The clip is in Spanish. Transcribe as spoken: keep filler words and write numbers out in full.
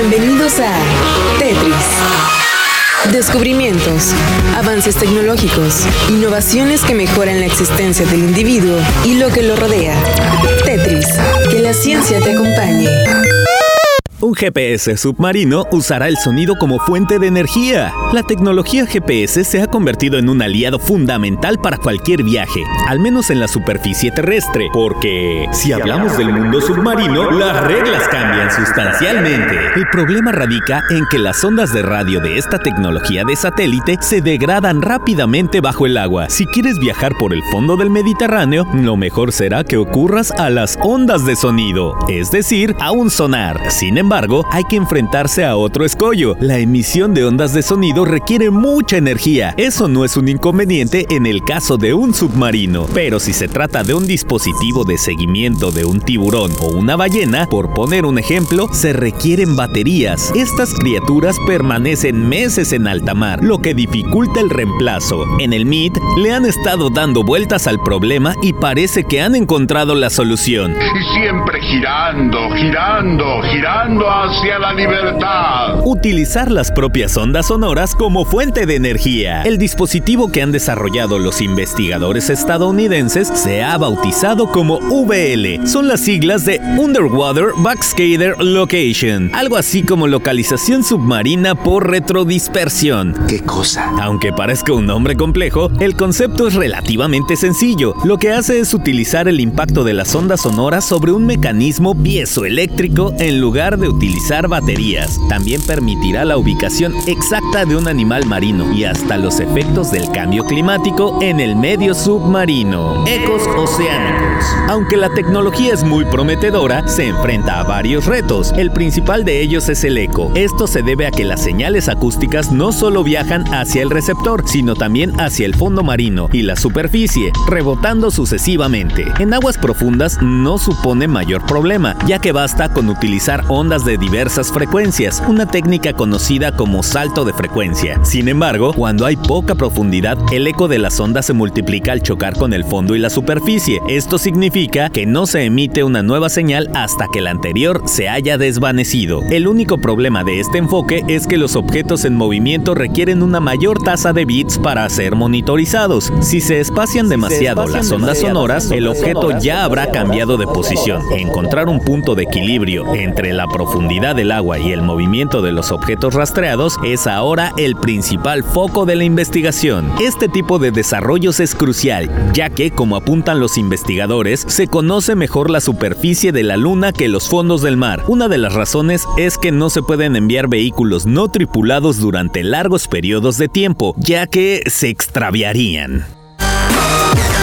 Bienvenidos a Tetris. Descubrimientos, avances tecnológicos, innovaciones que mejoran la existencia del individuo y lo que lo rodea. Tetris, que la ciencia te acompañe. Un G P S submarino usará el sonido como fuente de energía. La tecnología G P S se ha convertido en un aliado fundamental para cualquier viaje, al menos en la superficie terrestre, porque si hablamos del mundo submarino, las reglas cambian sustancialmente. El problema radica en que las ondas de radio de esta tecnología de satélite se degradan rápidamente bajo el agua. Si quieres viajar por el fondo del Mediterráneo, lo mejor será que ocurras a las ondas de sonido, es decir, a un sonar. Sin embargo, Sin embargo, hay que enfrentarse a otro escollo. La emisión de ondas de sonido requiere mucha energía. Eso no es un inconveniente en el caso de un submarino. Pero si se trata de un dispositivo de seguimiento de un tiburón o una ballena, por poner un ejemplo, se requieren baterías. Estas criaturas permanecen meses en alta mar, lo que dificulta el reemplazo. En el M I T le han estado dando vueltas al problema y parece que han encontrado la solución. Siempre girando, girando, girando. Hacia la libertad. Utilizar las propias ondas sonoras como fuente de energía. El dispositivo que han desarrollado los investigadores estadounidenses se ha bautizado como V L. Son las siglas de Underwater Backscatter Location, algo así como localización submarina por retrodispersión. ¿Qué cosa? Aunque parezca un nombre complejo, el concepto es relativamente sencillo. Lo que hace es utilizar el impacto de las ondas sonoras sobre un mecanismo piezoeléctrico en lugar de utilizar baterías. También permitirá la ubicación exacta de un animal marino y hasta los efectos del cambio climático en el medio submarino. Ecos oceánicos. Aunque la tecnología es muy prometedora, se enfrenta a varios retos. El principal de ellos es el eco. Esto se debe a que las señales acústicas no solo viajan hacia el receptor, sino también hacia el fondo marino y la superficie, rebotando sucesivamente. En aguas profundas no supone mayor problema, ya que basta con utilizar ondas de diversas frecuencias, una técnica conocida como salto de frecuencia. Sin embargo, cuando hay poca profundidad, el eco de las ondas se multiplica al chocar con el fondo y la superficie. Esto significa que no se emite una nueva señal hasta que la anterior se haya desvanecido. El único problema de este enfoque es que los objetos en movimiento requieren una mayor tasa de bits para ser monitorizados. Si se espacian demasiado las ondas sonoras, el objeto ya habrá cambiado de posición. Encontrar un punto de equilibrio entre la profundidad del agua y el movimiento de los objetos rastreados es ahora el principal foco de la investigación. Este tipo de desarrollos es crucial, ya que, como apuntan los investigadores, se conoce mejor la superficie de la Luna que los fondos del mar. Una de las razones es que no se pueden enviar vehículos no tripulados durante largos periodos de tiempo, ya que se extraviarían.